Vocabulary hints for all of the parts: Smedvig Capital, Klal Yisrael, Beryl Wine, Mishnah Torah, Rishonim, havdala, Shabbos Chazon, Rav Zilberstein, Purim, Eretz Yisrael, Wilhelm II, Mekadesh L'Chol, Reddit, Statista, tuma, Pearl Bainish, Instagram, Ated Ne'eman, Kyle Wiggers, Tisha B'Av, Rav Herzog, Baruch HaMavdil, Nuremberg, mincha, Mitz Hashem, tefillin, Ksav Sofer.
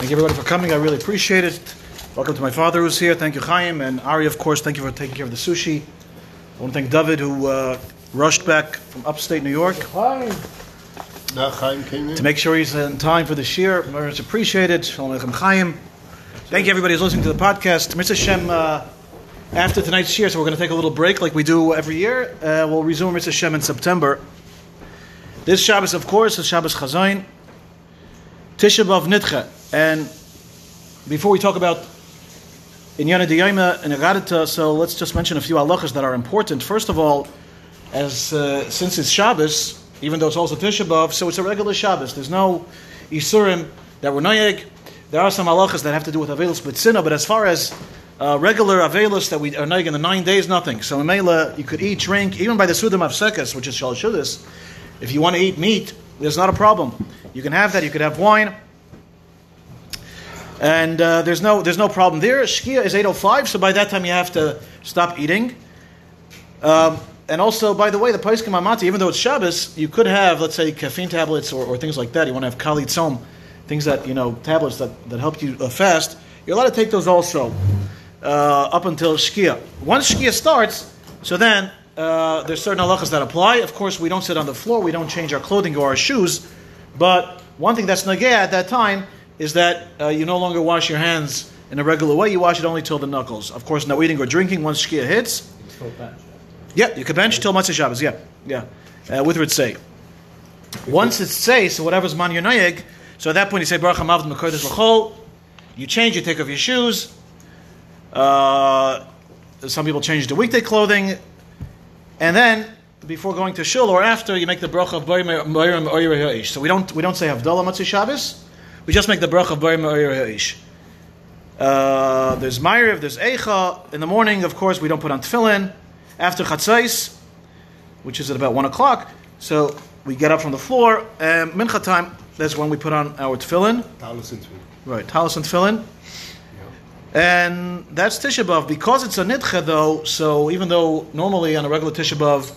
Thank you, everybody, for coming. I really appreciate it. Welcome to my father who's here. Thank you, Chaim. And Ari, of course, thank you for taking care of the sushi. I want to thank David, who rushed back from upstate New York. Chaim came in to make sure he's in time for the shiur. Very much appreciated. Shalom Aleichem, Chaim. Thank you, everybody who's listening to the podcast. Mitz Hashem, after tonight's shiur, so we're going to take a little break like we do every year. We'll resume Mitz Hashem in September. This Shabbos, of course, is Shabbos Chazon. Tisha B'Av Nitcha. And before we talk about Inyana D'Yayma and Agadita, so let's just mention a few halachas that are important. First of all, as since it's Shabbos, even though it's also Tisha B'Av, so it's a regular Shabbos. There's no Isurim that were Noyeg. There are some halachas that have to do with Avelis B'Tzina, but as far as regular Avelis that we are Noyeg in the 9 days, nothing. So in Mela, you could eat, drink, even by the Sudim of Sekas, which is Shal Shudis, if you want to eat meat, there's not a problem. You can have that. You could have wine, and there's no problem there. Shkiah is 8:05, so by that time you have to stop eating. And also, by the way, the Paiskim Amati, even though it's Shabbos, you could have, let's say, caffeine tablets or things like that. You want to have Kali Tzom, things that tablets that help you fast. You're allowed to take those also up until Shkiah. Once Shkiah starts, so then there's certain halachas that apply. Of course, we don't sit on the floor. We don't change our clothing or our shoes. But one thing that's nagea at that time is that you no longer wash your hands in a regular way. You wash it only till the knuckles. Of course, no eating or drinking once Shkia hits. You bench. Yeah, you can bench till Matzi Shabbos. Yeah. With Ritzei. Once it's say, so whatever's man yonayeg, so at that point you say Baruch HaMavdil Mekadesh L'Chol. You change, you take off your shoes. Some people change their weekday clothing, and then, before going to shul or after, you make the bracha of o'yra ha'ish. So we don't say havdala Matzi Shabbos. We just make the bracha of o'yra ha'ish. There's ma'ariv, there's eicha in the morning. Of course, we don't put on tefillin after chatzais, which is at about 1 o'clock. So we get up from the floor and mincha time. That's when we put on our tefillin. Talis and tefillin. Right, talis and tefillin. Yeah. And that's Tisha B'Av. Because it's a nitcha though, so even though normally on a regular Tisha B'Av,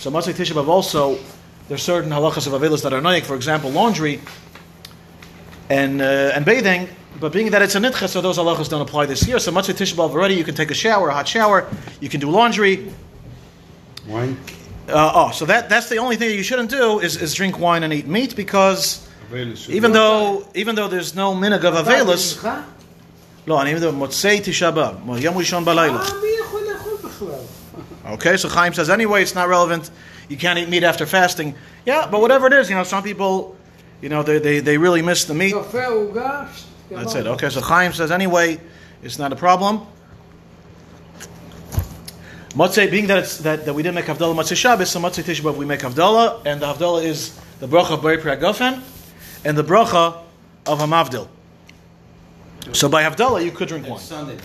so much like Tisha B'Av also, there's certain halachas of avelis that are noyeg, for example, laundry and bathing, but being that it's a nitcha, so those halachas don't apply this year. So much like Tisha B'Av already, you can take a shower, a hot shower, you can do laundry. Wine? So that's the only thing you shouldn't do is drink wine and eat meat, because even though there's no minhag of avelis, no, and even though Motzei Tisha B'Av, Yom Rishon Balayla. Okay, so Chaim says, anyway, it's not relevant. You can't eat meat after fasting. Yeah, but whatever it is, some people, they really miss the meat. That's it. Okay, so Chaim says, anyway, it's not a problem. Motzei, being that that we didn't make havdala Matzi Shabbos, so Motzei Tisha B'Av we make havdala, and the havdala is the bracha of Bari Pri HaGofen and the bracha of HaMavdil. So by havdala, you could drink wine. Sunday.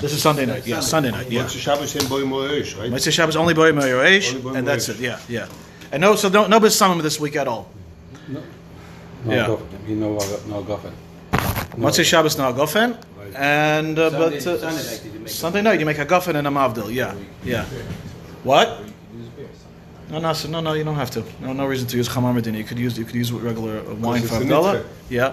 This is Sunday night. Yeah, Sunday night. Yeah. Matzi Shabbos and Boy Mo'esh, right? Matzi Shabbos only Boy Mo'esh, and that's it. Yeah. And no, so no besamim this week at all. No. No gofen. Matzi Shabbos no gofen, and but Sunday night you make a gofen and a mavdil. Yeah. What? No, you don't have to. No reason to use chamar medina. You could use regular wine for havdalah. Yeah.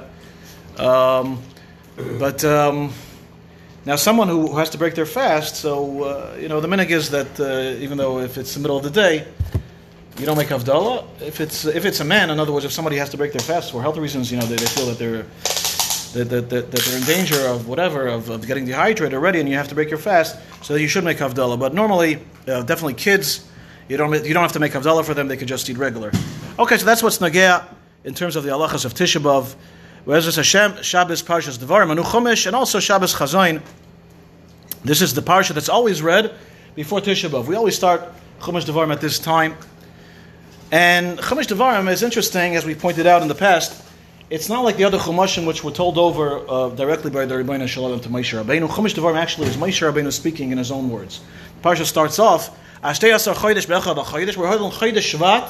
Now, someone who has to break their fast, so, the minhag is that even though if it's the middle of the day, you don't make havdalah. If it's a man, in other words, if somebody has to break their fast for health reasons, they feel that they're in danger of whatever, of getting dehydrated already, and you have to break your fast, so you should make havdalah. But normally, definitely kids, you don't have to make havdalah for them. They could just eat regular. Okay, so that's what's nagea in terms of the halachas of Tisha B'Av. Whereas Hashem, Shabbos, Parashas Devarim, Anu Chumash, and also Shabbos Chazon. This is the parsha that's always read before Tisha B'Av. We always start Chumash Devarim at this time. And Chumash Devarim is interesting, as we pointed out in the past. It's not like the other Chumashim, which were told over directly by the Ribbono Shel Olam to Moshe Rabbeinu. Chumash Devarim actually is Moshe Rabbeinu speaking in his own words. The parsha starts off, Ashtei Asar Chodesh B'Echad HaChodesh. We're holding Chodesh Shvat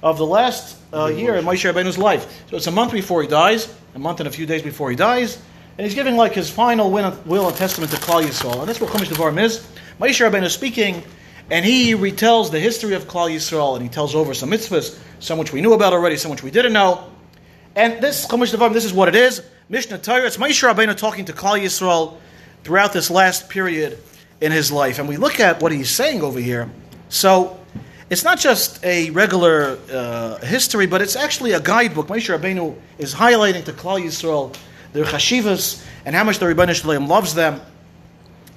of the last year in Moshe Rabbeinu's life. So it's a month before he dies, a month and a few days before he dies, and he's giving like his final will and testament to Klal Yisrael, and that's what Chumash Devarim is. Moshe Rabbeinu is speaking, and he retells the history of Klal Yisrael, and he tells over some mitzvahs, some which we knew about already, some which we didn't know. And this Chumash Devarim, this is what it is. Mishnah Torah. It's Moshe Rabbeinu talking to Klal Yisrael throughout this last period in his life. And we look at what he's saying over here. So it's not just a regular history, but it's actually a guidebook. Moshe Rabbeinu is highlighting to Klal Yisrael their chashivas and how much the Ribbono Shel Olam loves them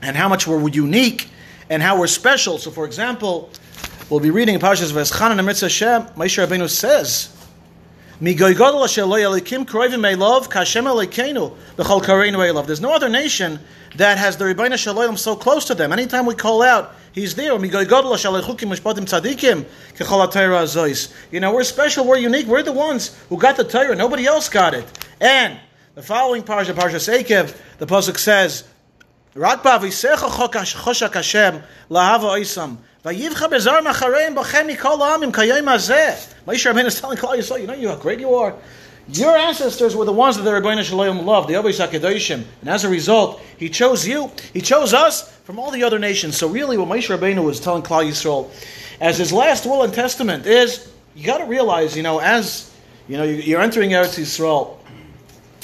and how much we're unique and how we're special. So, for example, we'll be reading Parashas Va'eschanan and Mitz Hashem. Moshe Rabbeinu says, there's no other nation that has the Ribbono Shel Olam so close to them. Anytime we call out, he's there. You know, we're special, we're unique, we're the ones who got the Torah, nobody else got it. And the following parasha, Parashas Akev, the pasuk says, Moshe Rabbeinu is telling Klal Yisrael, you know how great you are? Your ancestors were the ones that the Ribbono Shel Olam loved, the Avos HaKadoshim. And as a result, he chose you, he chose us from all the other nations. So really what Moshe Rabbeinu was telling Klal Yisrael as his last will and testament is, you got to realize, you know, as you know, you're entering Eretz Yisrael,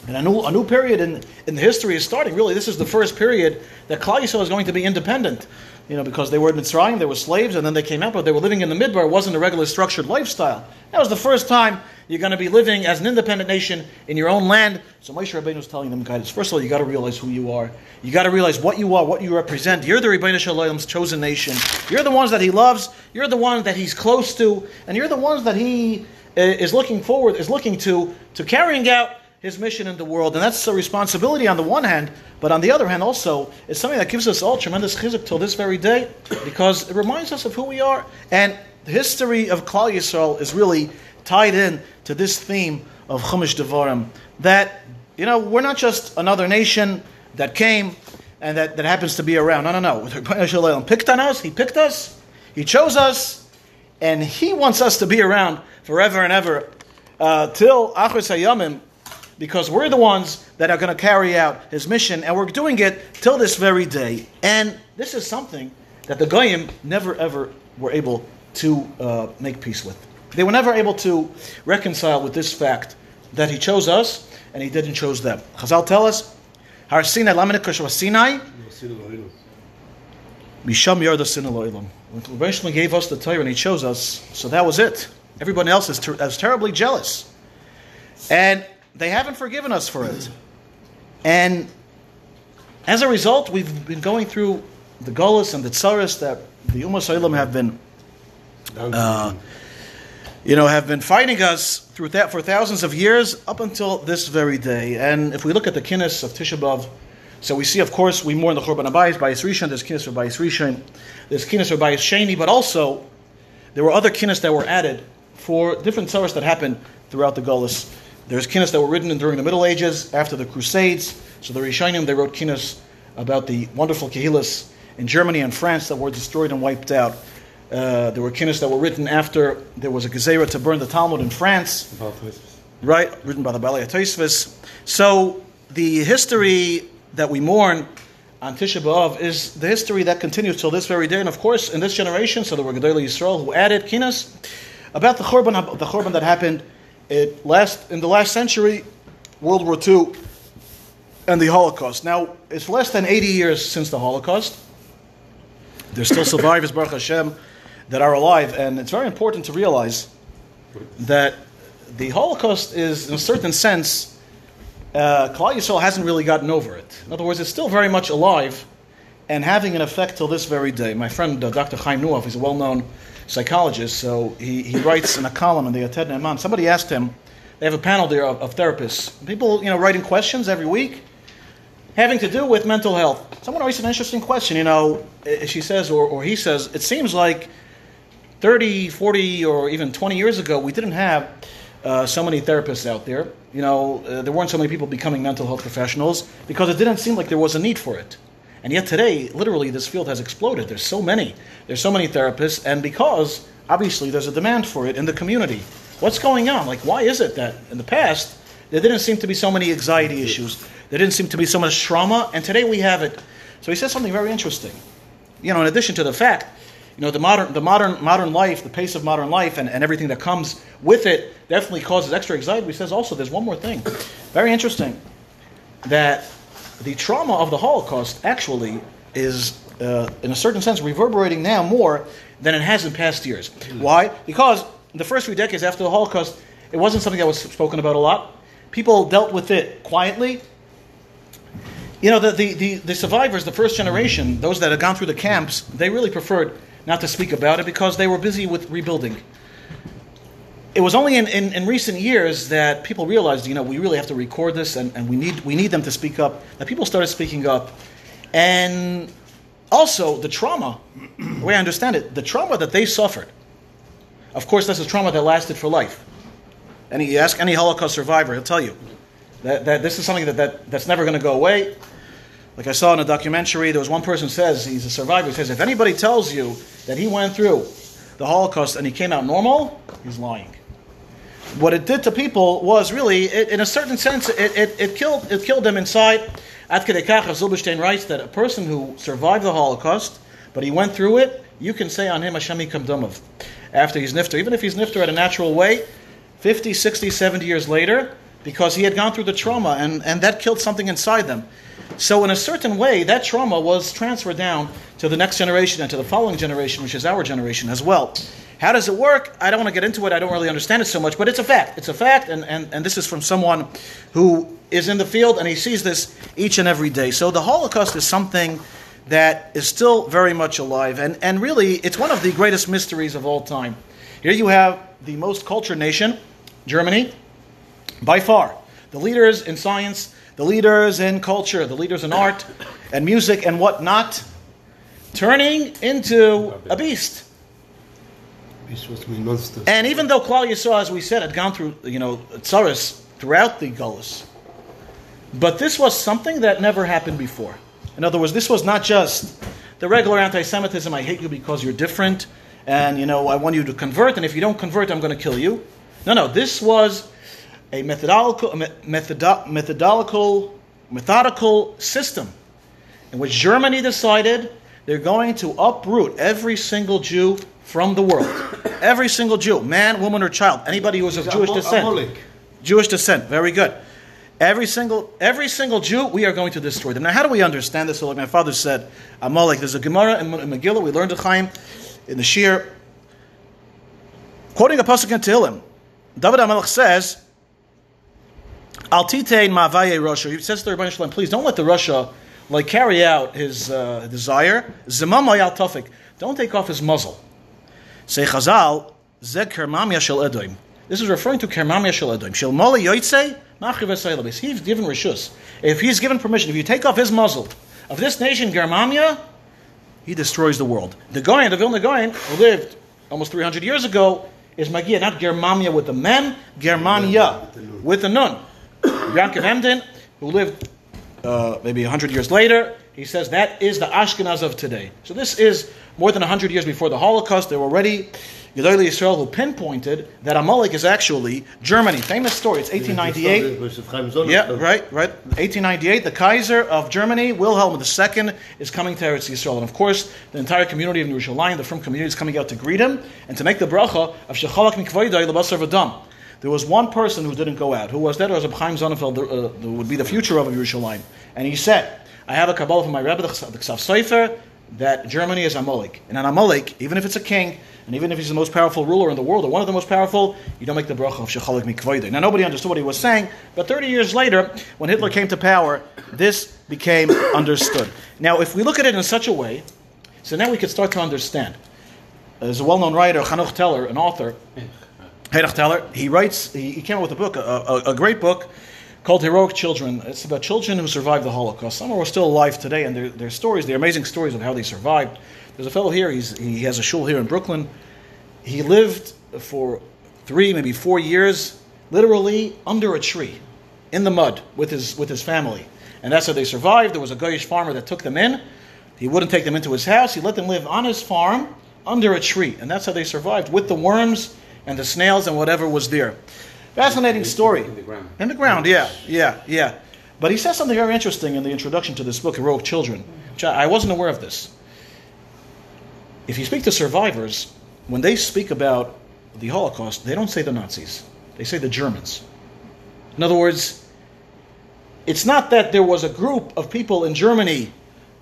and a new period in the history is starting. Really, this is the first period that Klal Yisrael is going to be independent. You know, because they were in Mitzrayim, they were slaves, and then they came out, but they were living in the Midbar. It wasn't a regular structured lifestyle. That was the first time you're going to be living as an independent nation in your own land. So Moshe Rabbeinu was telling them guidance. First of all, you got to realize who you are. You got to realize what you are, what you represent. You're the Ribbono Shel Olam's chosen nation. You're the ones that he loves. You're the ones that he's close to, and you're the ones that he is looking to carrying out his mission in the world. And that's a responsibility on the one hand, but on the other hand also, it's something that gives us all tremendous chizuk till this very day, because it reminds us of who we are. And the history of Klal Yisrael is really tied in to this theme of Chumash Devarim, that, you know, we're not just another nation that came and that happens to be around. No. The Ribbono Shel Olam picked on us, he picked us, he chose us, and he wants us to be around forever and ever, till Achris Hayamim, because we're the ones that are going to carry out his mission, and we're doing it till this very day. And this is something that the Goyim never ever were able to make peace with. They were never able to reconcile with this fact that he chose us and he didn't choose them. Chazal tell us, Har Sinai Lamanikosh was Sinai, Misham Yarda Sinaloilam. When he eventually gave us the Torah and he chose us, so that was it. Everyone else is terribly jealous. And they haven't forgiven us for it. And as a result, we've been going through the Golas and the tsaros that the Ummah Olam have been fighting us through that for thousands of years up until this very day. And if we look at the kinnis of Tisha B'Av, so we see, of course, we mourn the Khorban Bayis Rishon. There's kinnis for Bayis Rishon, there's kinnis for Bayis Sheni, but also there were other kinnis that were added for different tsaros that happened throughout the Golas. There's kinnis that were written during the Middle Ages, after the Crusades. So the Rishonim, they wrote kinnis about the wonderful kehilas in Germany and France that were destroyed and wiped out. There were kinnis that were written after there was a gezerah to burn the Talmud in France. Right, written by the Balei HaTosfos. So the history that we mourn on Tisha B'Av is the history that continues till this very day. And of course, in this generation, so there were Gedolei Yisrael who added kinnis about the Khorban that happened in the last century, World War II, and the Holocaust. Now, it's less than 80 years since the Holocaust. There's still survivors, Baruch Hashem, that are alive, and it's very important to realize that the Holocaust is, in a certain sense, Klal Yisrael hasn't really gotten over it. In other words, it's still very much alive and having an effect till this very day. My friend, Dr. Chaim, he's a well-known psychologist, so he writes in a column in the Ated Ne'eman. Somebody asked him, they have a panel there of therapists, people, you know, writing questions every week having to do with mental health. Someone raised an interesting question, you know, she says, or he says, it seems like 30, 40, or even 20 years ago, we didn't have so many therapists out there. You know, there weren't so many people becoming mental health professionals because it didn't seem like there was a need for it. And yet today, literally, this field has exploded. There's so many therapists, and because, obviously, there's a demand for it in the community. What's going on? Like, why is it that in the past, there didn't seem to be so many anxiety issues, there didn't seem to be so much trauma, and today we have it? So he says something very interesting. You know, in addition to the fact, you know, the modern life, the pace of modern life, and everything that comes with it definitely causes extra anxiety. He says also there's one more thing. Very interesting. that the trauma of the Holocaust actually is, in a certain sense, reverberating now more than it has in past years. Why? Because in the first few decades after the Holocaust, it wasn't something that was spoken about a lot. People dealt with it quietly. You know, the survivors, the first generation, those that had gone through the camps, they really preferred not to speak about it because they were busy with rebuilding. It was only in recent years that people realized, you know, we really have to record this and we need them to speak up. That people started speaking up. And also the trauma, the way I understand it, the trauma that they suffered, of course that's a trauma that lasted for life. And you ask any Holocaust survivor, he'll tell you that this is something that's never going to go away. Like I saw in a documentary, there was one person who says, he's a survivor, he says, if anybody tells you that he went through the Holocaust and he came out normal, he's lying. What it did to people was really, in a certain sense, it killed them inside. Ad Kedei Kach, Rav Zilberstein writes that a person who survived the Holocaust, but he went through it, you can say on him, Hashem Yikam Domav, after he's nifter. Even if he's nifter at a natural way, 50, 60, 70 years later, because he had gone through the trauma, and that killed something inside them. So in a certain way, that trauma was transferred down to the next generation and to the following generation, which is our generation as well. How does it work? I don't want to get into it. I don't really understand it so much, but it's a fact. It's a fact, and this is from someone who is in the field, and he sees this each and every day. So the Holocaust is something that is still very much alive, and really, it's one of the greatest mysteries of all time. Here you have the most cultured nation, Germany, by far. The leaders in science, the leaders in culture, the leaders in art, and music, and whatnot, turning into a beast. And even though Klal Yisrael, as we said, had gone through, you know, tsaros throughout the Golas, but this was something that never happened before. In other words, this was not just the regular anti-Semitism, I hate you because you're different, and, you know, I want you to convert, and if you don't convert, I'm going to kill you. No, this was a methodical system in which Germany decided they're going to uproot every single Jew from the world. Every single Jew, man, woman, or child, anybody who was of Jewish descent. Jewish descent, very good. Every single Jew, we are going to destroy them. Now, how do we understand this? So, like my father said, Amalek, there's a Gemara in Megillah, we learned at Chaim, in the Shir. Quoting a pasuk in Tehillim, David HaMelech says, Al titein ma'avaye Russia. He says to the Ribbono Shel Olam, please don't let the Russia carry out his desire. Zemamay al tafik. Don't take off his muzzle. Say Chazal, Ze Kermamia Shel Edoim. This is referring to Kermamia Shel Edoim. Shel Moli Yoitze, Machiv Esailabis. He's given reshus. If he's given permission, if you take off his muzzle of this nation, Germamia, he destroys the world. The Goyen, the Vilna Goyen, who lived almost 300 years ago, is Magia, not Germamia with the mem, Germania with the nun. Yaakov Emden, who lived maybe 100 years later, he says that is the Ashkenaz of today. So this is more than 100 years before the Holocaust. There were already Yidei Yisrael who pinpointed that Amalek is actually Germany. Famous story. It's 1898. Yeah, right. 1898, the Kaiser of Germany, Wilhelm II, is coming to Eretz Yisrael. And of course, the entire community of Yerushalayim, the frum community, is coming out to greet him and to make the bracha of Shechalak Mikvoidai Lebasar V'Dam. There was one person who didn't go out. Who was that? It was Chaim Sonnenfeld, who would be the future of Yerushalayim. And he said, I have a Kabbalah from my Rebbe, the Ksav Sofer, that Germany is Amalek. And an Amalek, even if it's a king, and even if he's the most powerful ruler in the world, or one of the most powerful, you don't make the bracha of Shechalek Mikvoidei. Now, nobody understood what he was saying, but 30 years later, when Hitler came to power, this became understood. Now, if we look at it in such a way, so now we can start to understand. There's a well-known writer, Hanoch Teller, an author, Hanoch Teller, he writes, he came out with a book, a great book, called Heroic Children. It's about children who survived the Holocaust. Some are still alive today, and their stories, their amazing stories of how they survived. There's a fellow here, he has a shul here in Brooklyn. He lived for 3, maybe 4 years, literally under a tree, in the mud, with his family. And that's how they survived. There was a Goyish farmer that took them in. He wouldn't take them into his house. He let them live on his farm, under a tree. And that's how they survived, with the worms and the snails and whatever was there. Fascinating story. In the ground, yeah. But he says something very interesting in the introduction to this book, Heroic Children, which I wasn't aware of this. If you speak to survivors, when they speak about the Holocaust, they don't say the Nazis. They say the Germans. In other words, It's not that there was a group of people in Germany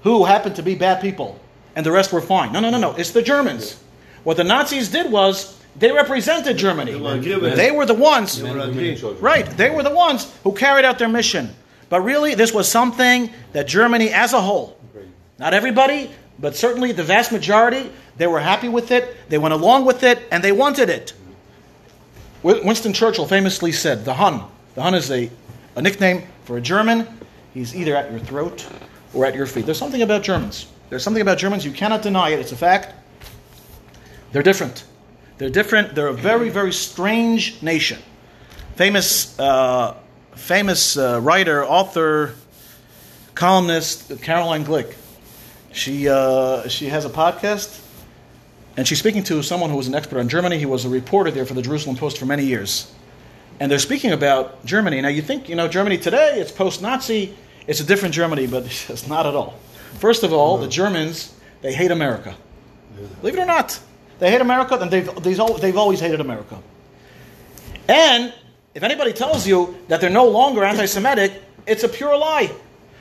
who happened to be bad people and the rest were fine. No. It's the Germans. What the Nazis did was they represented Germany. They were the ones. Right. They were the ones who carried out their mission. But really, this was something that Germany as a whole, not everybody, but certainly the vast majority, they were happy with it, they went along with it, and they wanted it. Winston Churchill famously said, the Hun is a nickname for a German. He's either at your throat or at your feet. There's something about Germans. You cannot deny it. It's a fact. They're different. They're a very, very strange nation. Famous writer, author, columnist, Caroline Glick. She has a podcast, and she's speaking to someone who was an expert on Germany. He was a reporter there for the Jerusalem Post for many years. And they're speaking about Germany. Now you think, Germany today, it's post-Nazi, it's a different Germany, but it's not at all. First of all, the Germans, they hate America. Believe it or not, they hate America, and they've always hated America. And if anybody tells you that they're no longer anti-Semitic, it's a pure lie.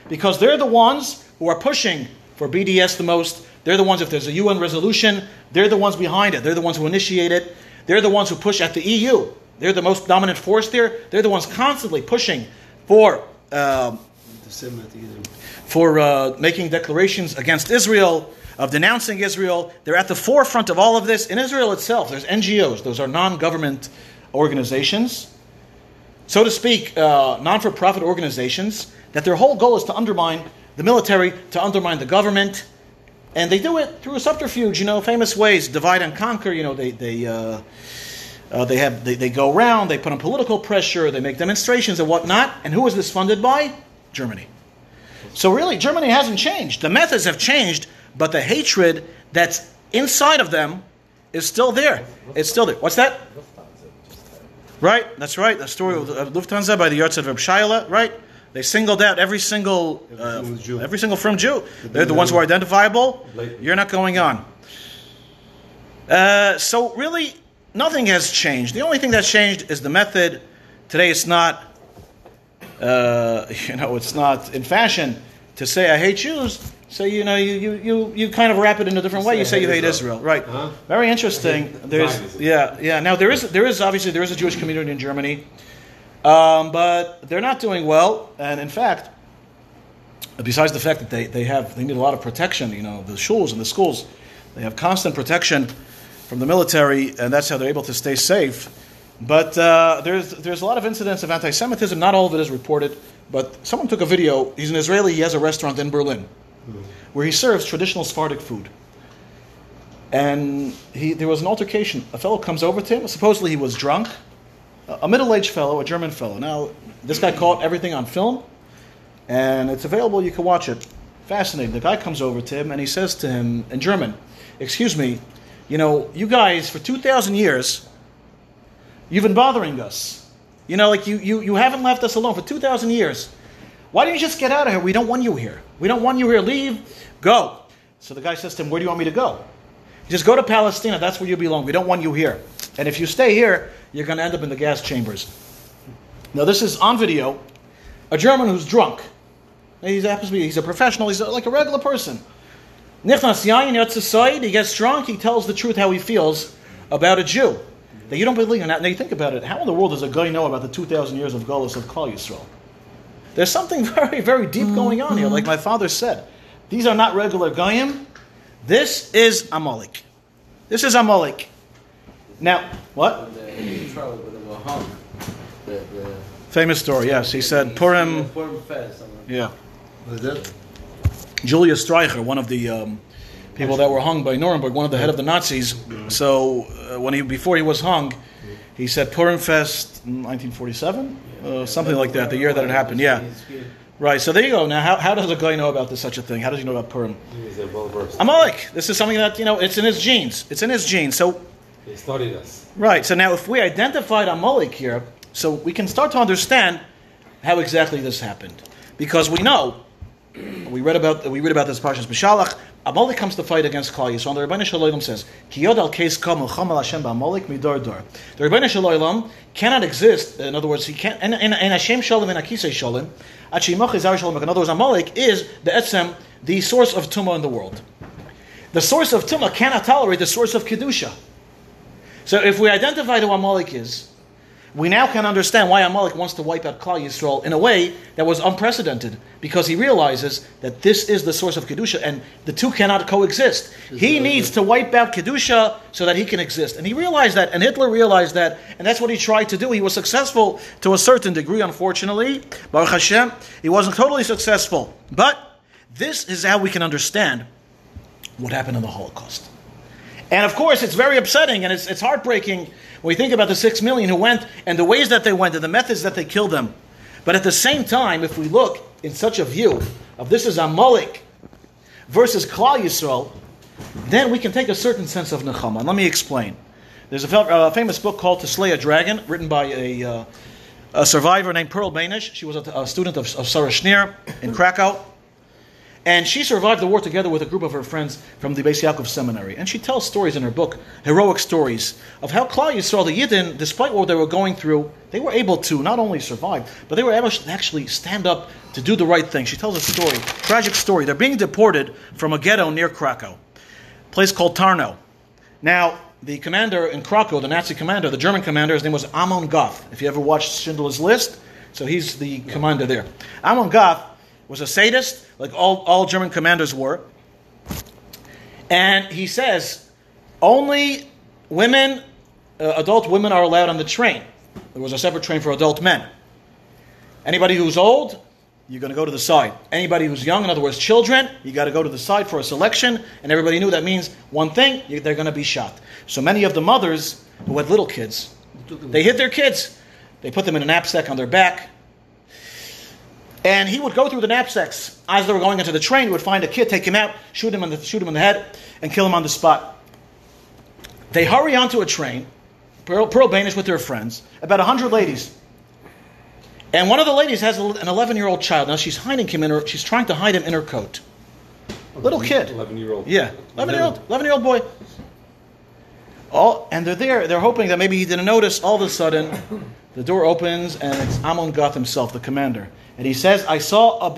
Because they're the ones who are pushing for BDS the most. They're the ones, if there's a UN resolution, they're the ones behind it. They're the ones who initiate it. They're the ones who push at the EU. They're the most dominant force there. They're the ones constantly pushing for making declarations against Israel, of denouncing Israel. They're at the forefront of all of this. In Israel itself, there's NGOs. Those are non-government organizations, so to speak, non-for-profit organizations, that their whole goal is to undermine the military, to undermine the government, and they do it through a subterfuge, famous ways, divide and conquer. They go around, they put on political pressure, they make demonstrations and whatnot. And who is this funded by? Germany. So really, Germany hasn't changed. The methods have changed, but the hatred that's inside of them is still there. It's still there. What's that? Right, that's right. The story of Lufthansa by the Yahrzeit of Reb Shaila, right? They singled out every single from Jew. They're the ones who are identifiable. You're not going on. So really, nothing has changed. The only thing that's changed is the method. Today, it's not, it's not in fashion to say I hate Jews. So you kind of wrap it in a different way. You say you hate Israel, right? Huh? Very interesting. There's. Now there is a Jewish community in Germany. But they're not doing well, and in fact, besides the fact that they need a lot of protection, the shuls and the schools, they have constant protection from the military, and that's how they're able to stay safe. But there's a lot of incidents of anti-Semitism. Not all of it is reported, but someone took a video. He's an Israeli. He has a restaurant in Berlin where he serves traditional Sephardic food. And there was an altercation. A fellow comes over to him. Supposedly he was drunk. A middle-aged fellow, a German fellow. Now, this guy caught everything on film, and it's available. You can watch it. Fascinating. The guy comes over to him, and he says to him in German, "Excuse me, you guys, for 2,000 years, you've been bothering us. You haven't left us alone for 2,000 years. Why don't you just get out of here? We don't want you here. We don't want you here. Leave. Go." So the guy says to him, "Where do you want me to go?" "Just go to Palestine. That's where you belong. We don't want you here. And if you stay here, you're going to end up in the gas chambers." Now, this is on video. A German who's drunk. He's a professional. He's like a regular person. He gets drunk. He tells the truth how he feels about a Jew. Now, you don't believe in that. Now, you think about it. How in the world does a guy know about the 2,000 years of Golas of Klal Yisrael? There's something very, very deep going on here. Like my father said, these are not regular Goyim. This is Amalek. Now, what? Famous story, yes. He said Purim. Yeah. Julius Streicher, one of the people that were hung by Nuremberg, one of the head of the Nazis. So before he was hung, he said Purim Fest 1947, something like that, the year that it happened. Yeah. Right, so there you go. Now, how does a guy know about such a thing? How does he know about Purim? Amalek. This is something that, it's in his genes. So they studied us. Right, so now if we identified Amalek here, so we can start to understand how exactly this happened. Because we know, we read about this Parashas B'Shalach. Amalek comes to fight against Klal Yisrael. The Ribbono Shel Olam says, "Ki yod al keis kamu chama Hashem ba'Amalek midor dor." The Ribbono Shel Olam cannot exist. In other words, he can't. And Hashem Shalom and Akisei Shalom, Achimach is Ari Shalom. In other words, Amalek is the etzem, the source of tuma in the world. The source of tuma cannot tolerate the source of kedusha. So, if we identify who Amalek is, we now can understand why Amalek wants to wipe out Klal Yisrael in a way that was unprecedented, because he realizes that this is the source of Kedusha and the two cannot coexist. He needs to wipe out Kedusha so that he can exist. And he realized that, and Hitler realized that, and that's what he tried to do. He was successful to a certain degree, unfortunately. Baruch Hashem, he wasn't totally successful. But this is how we can understand what happened in the Holocaust. And of course, it's very upsetting and it's heartbreaking when we think about the 6 million who went and the ways that they went and the methods that they killed them. But at the same time, if we look in such a view of this is Amalek versus Klal Yisrael, then we can take a certain sense of nechama. And let me explain. There's a famous book called To Slay a Dragon, written by a survivor named Pearl Bainish. She was a student of Sarah Schneer in Krakow. And she survived the war together with a group of her friends from the Beis Yaakov Seminary. And she tells stories in her book, heroic stories, of how Klal Yisrael, the Yidden, despite what they were going through, they were able to not only survive, but they were able to actually stand up to do the right thing. She tells a story, tragic story. They're being deported from a ghetto near Krakow, a place called Tarnow. Now, the commander in Krakow, the Nazi commander, the German commander, his name was Amon Goth. If you ever watched Schindler's List, so he's the commander there. Amon Goth was a sadist, like all German commanders were. And he says, only women, adult women are allowed on the train. There was a separate train for adult men. Anybody who's old, you're going to go to the side. Anybody who's young, in other words, children, you got to go to the side for a selection. And everybody knew that means one thing, they're going to be shot. So many of the mothers who had little kids, they hid their kids. They put them in a knapsack on their back. And he would go through the knapsacks. As they were going into the train, he would find a kid, take him out, shoot him in the head, and kill him on the spot. They hurry onto a train, Pearl Bainish with her friends, about 100 ladies. And one of the ladies has an 11-year-old child. Now she's hiding him in her, she's trying to hide him in her coat. Little kid. 11-year-old. Yeah, 11-year-old boy. Oh, and they're hoping that maybe he didn't notice. All of a sudden, the door opens, and it's Amon Goth himself, the commander. And he says, I saw a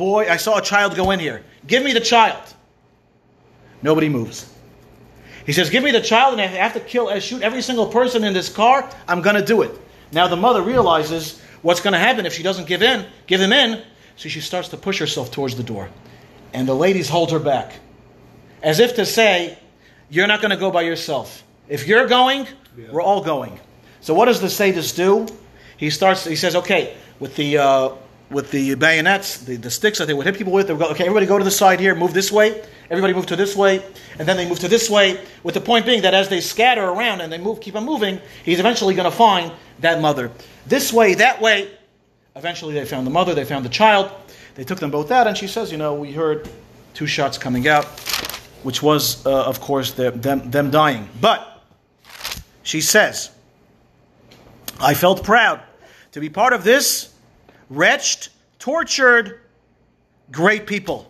child go in here. Give me the child. Nobody moves. He says, give me the child, and I have to shoot every single person in this car. I'm going to do it. Now the mother realizes what's going to happen if she doesn't give him in. So she starts to push herself towards the door. And the ladies hold her back, as if to say, you're not going to go by yourself. If you're going, we're all going. So what does the sadist do? He says, okay, with the bayonets, the sticks that they would hit people with, they would go, okay, everybody go to the side here, move this way, everybody move to this way, and then they move to this way, with the point being that as they scatter around and they move, keep on moving, he's eventually going to find that mother. This way, that way. Eventually they found the mother, they found the child, they took them both out, and she says, we heard two shots coming out, which was, of course, them dying. But she says, I felt proud to be part of this wretched, tortured, great people.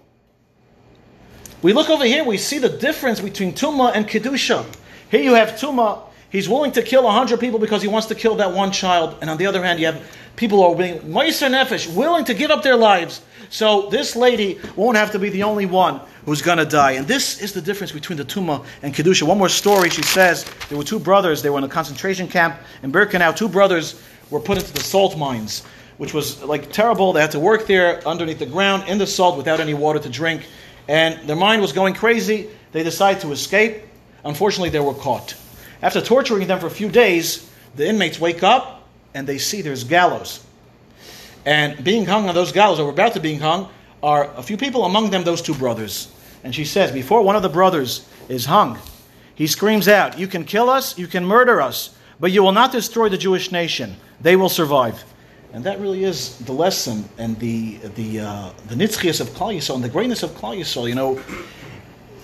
We look over here, we see the difference between Tuma and Kedusha. Here you have Tuma, he's willing to kill 100 people because he wants to kill that one child. And on the other hand, you have people who are being Meiser Nefesh, willing to give up their lives. So this lady won't have to be the only one who's going to die. And this is the difference between the Tuma and Kedusha. One more story, she says, there were two brothers, they were in a concentration camp in Birkenau. Two brothers were put into the salt mines, which was like terrible. They had to work there underneath the ground in the salt without any water to drink. And their mind was going crazy. They decided to escape. Unfortunately, they were caught. After torturing them for a few days, the inmates wake up and they see there's gallows. And being hung on those gallows, or about to being hung, are a few people, among them those two brothers. And she says, before one of the brothers is hung, he screams out, you can kill us, you can murder us, but you will not destroy the Jewish nation. They will survive. And that really is the lesson and the nitzchias of Klal Yisrael and the greatness of Klal Yisrael.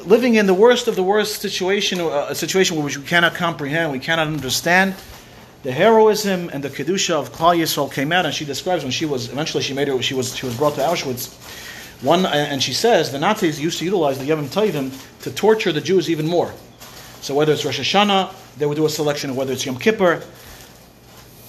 Living in the worst of the worst situation, a situation which we cannot comprehend, we cannot understand, the heroism and the kedusha of Klal Yisrael came out. And she describes when she was brought to Auschwitz. And she says the Nazis used to utilize the Yevim Tovim to torture the Jews even more. So whether it's Rosh Hashanah, they would do a selection of whether it's Yom Kippur.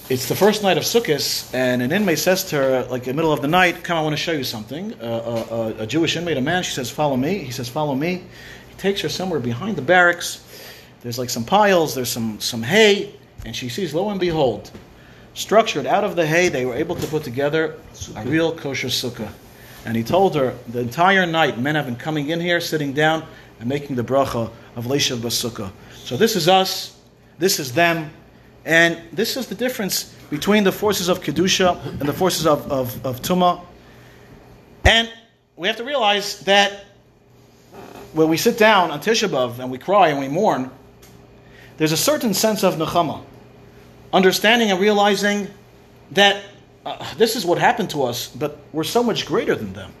It's the first night of Sukkot, and an inmate says to her, like in the middle of the night, "Come, I want to show you something." A Jewish inmate, a man, she says, "Follow me." He says, "Follow me." He takes her somewhere behind the barracks. There's like some piles, there's some hay, and she sees, lo and behold, structured out of the hay, they were able to put together a real kosher sukkah. And he told her, the entire night, men have been coming in here, sitting down, and making the bracha of Leishav Basukkah. So this is us, this is them, and this is the difference between the forces of Kedusha and the forces of Tuma. And we have to realize that when we sit down on Tisha B'Av and we cry and we mourn, there's a certain sense of Nechama, understanding and realizing that this is what happened to us, but we're so much greater than them.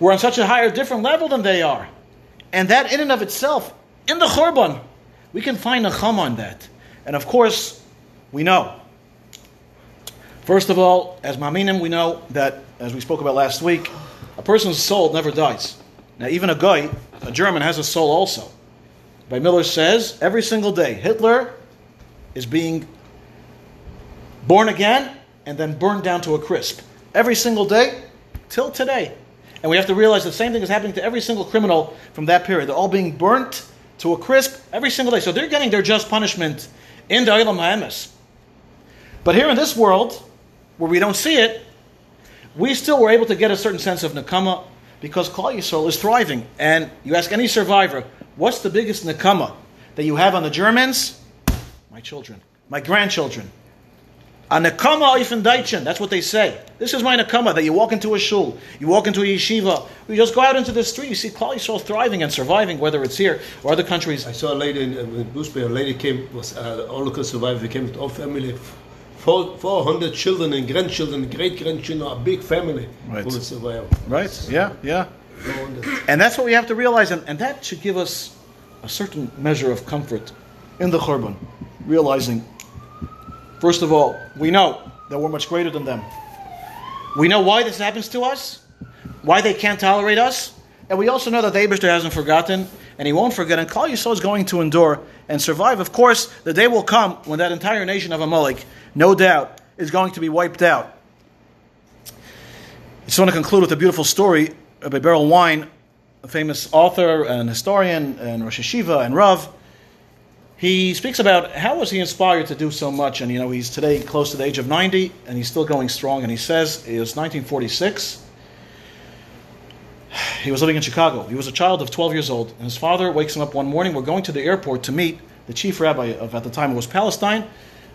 We're on such a higher, different level than they are. And that in and of itself, in the Khorban, we can find a chum on that. And of course, we know. First of all, as Maminim, we know that, as we spoke about last week, a person's soul never dies. Now, even a guy, a German, has a soul also. By Miller says, every single day, Hitler is being born again, and then burned down to a crisp. Every single day, till today. And we have to realize the same thing is happening to every single criminal from that period. They're all being burnt to a crisp every single day. So they're getting their just punishment in the Olam HaEmes. But here in this world, where we don't see it, we still were able to get a certain sense of nekama, because Klal Yisrael is thriving. And you ask any survivor, what's the biggest nekama that you have on the Germans? My children, my grandchildren. A nekama oifen daichen, that's what they say. This is my nekama, that you walk into a shul, you walk into a yeshiva, you just go out into the street, you see Klal Yisrael thriving and surviving, whether it's here or other countries. I saw a lady in Bushbury, a lady came, was a Holocaust survivor, came with all family, 400 children and grandchildren, great-grandchildren, a big family. Right. Who was survivor. Right, so, yeah. And that's what we have to realize, and that should give us a certain measure of comfort in the Khorban, realizing, first of all, we know that we're much greater than them. We know why this happens to us, why they can't tolerate us, and we also know that the Eibishter hasn't forgotten, and he won't forget, and Klal Yisrael is going to endure and survive. Of course, the day will come when that entire nation of Amalek, no doubt, is going to be wiped out. I just want to conclude with a beautiful story of a Beryl Wine, a famous author and historian and Rosh Yeshiva and Rav. He speaks about how was he inspired to do so much, and he's today close to the age of 90, and he's still going strong, and he says it was 1946. He was living in Chicago. He was a child of 12 years old, and his father wakes him up one morning. We're going to the airport to meet the chief rabbi of, at the time it was Palestine,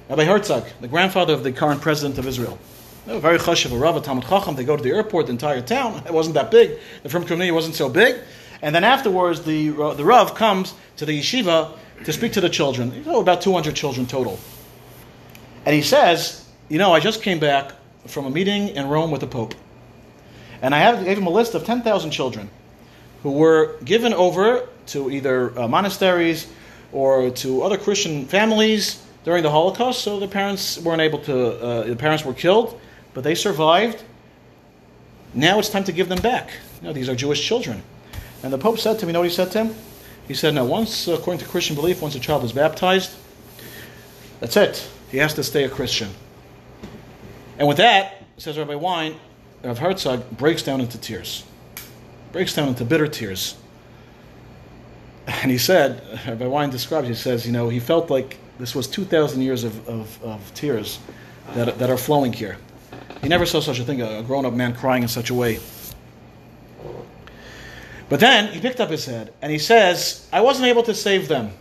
Rabbi Herzog, the grandfather of the current president of Israel. They were very chashiv, a rav, a Talmud Chacham. They go to the airport, the entire town. It wasn't that big. The firm community wasn't so big. And then afterwards, the rav comes to the yeshiva to speak to the children. About 200 children total. And he says, I just came back from a meeting in Rome with the Pope. And I gave him a list of 10,000 children who were given over to either monasteries or to other Christian families during the Holocaust. So the parents weren't able to, the parents were killed, but they survived. Now it's time to give them back. These are Jewish children. And the Pope said to me, what he said to him? He said, no, once, according to Christian belief, once a child is baptized, that's it. He has to stay a Christian. And with that, says Rabbi Wein, Rav Herzog breaks down into tears. Breaks down into bitter tears. And he said, Rabbi Wein describes, he says, he felt like this was 2,000 years of tears that are flowing here. He never saw such a thing, a grown-up man crying in such a way. But then he picked up his head and he says, I wasn't able to save them.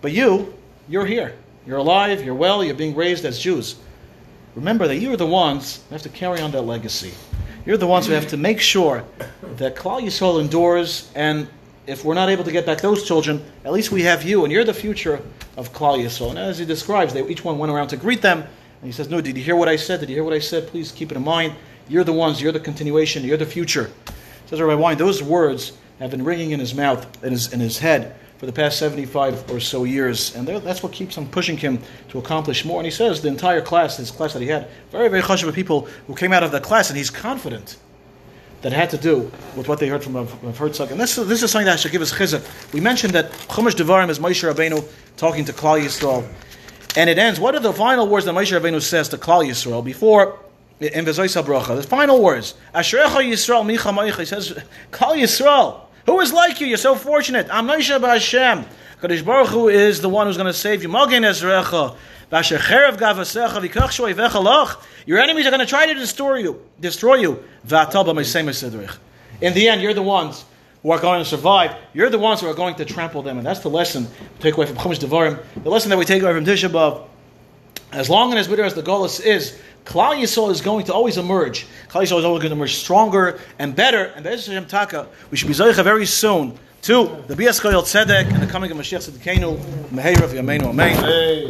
But you're here. You're alive, you're well, you're being raised as Jews. Remember that you are the ones who have to carry on that legacy. You're the ones who have to make sure that Klal Yisrael endures, and if we're not able to get back those children, at least we have you, and you're the future of Klal Yisrael. And as he describes, each one went around to greet them, and he says, no, did you hear what I said? Did you hear what I said? Please keep it in mind. You're the ones, you're the continuation, you're the future. Says Rabbi Wein, those words have been ringing in his mouth, in his head, for the past 75 or so years. And that's what keeps on pushing him to accomplish more. And he says the entire class, his class that he had, very, very chashuv people who came out of that class, and he's confident that had to do with what they heard from Rav Herzog. And this is something that should give us chizuk. We mentioned that Chumash Devarim is Moshe Rabbeinu talking to Klal Yisrael. And it ends, what are the final words that Moshe Rabbeinu says to Klal Yisrael before in V'zois HaBrocha? The final words, Ashrecha Yisrael Micha Ma'icha. He says, Klal Yisrael, who is like you? You're so fortunate. Am Moshe B'Hashem. Kadosh Baruch Hu is the one who's going to save you. Magen Ezrecha. Your enemies are going to try to destroy you. In the end, you're the ones who are going to survive. You're the ones who are going to trample them. And that's the lesson we take away from Chumash Devarim. The lesson that we take away from Tisha B'Av. As long and as bitter as the Golas is, Klal Yisrael is going to always emerge. Klal Yisrael is always going to emerge stronger and better. And Be'ez Hashem Taka, we should be Zoicha very soon to the B'Yas Koyal Tzedek and the coming of Mashiach Tzedekenu, Meheirav Yameinu Amen.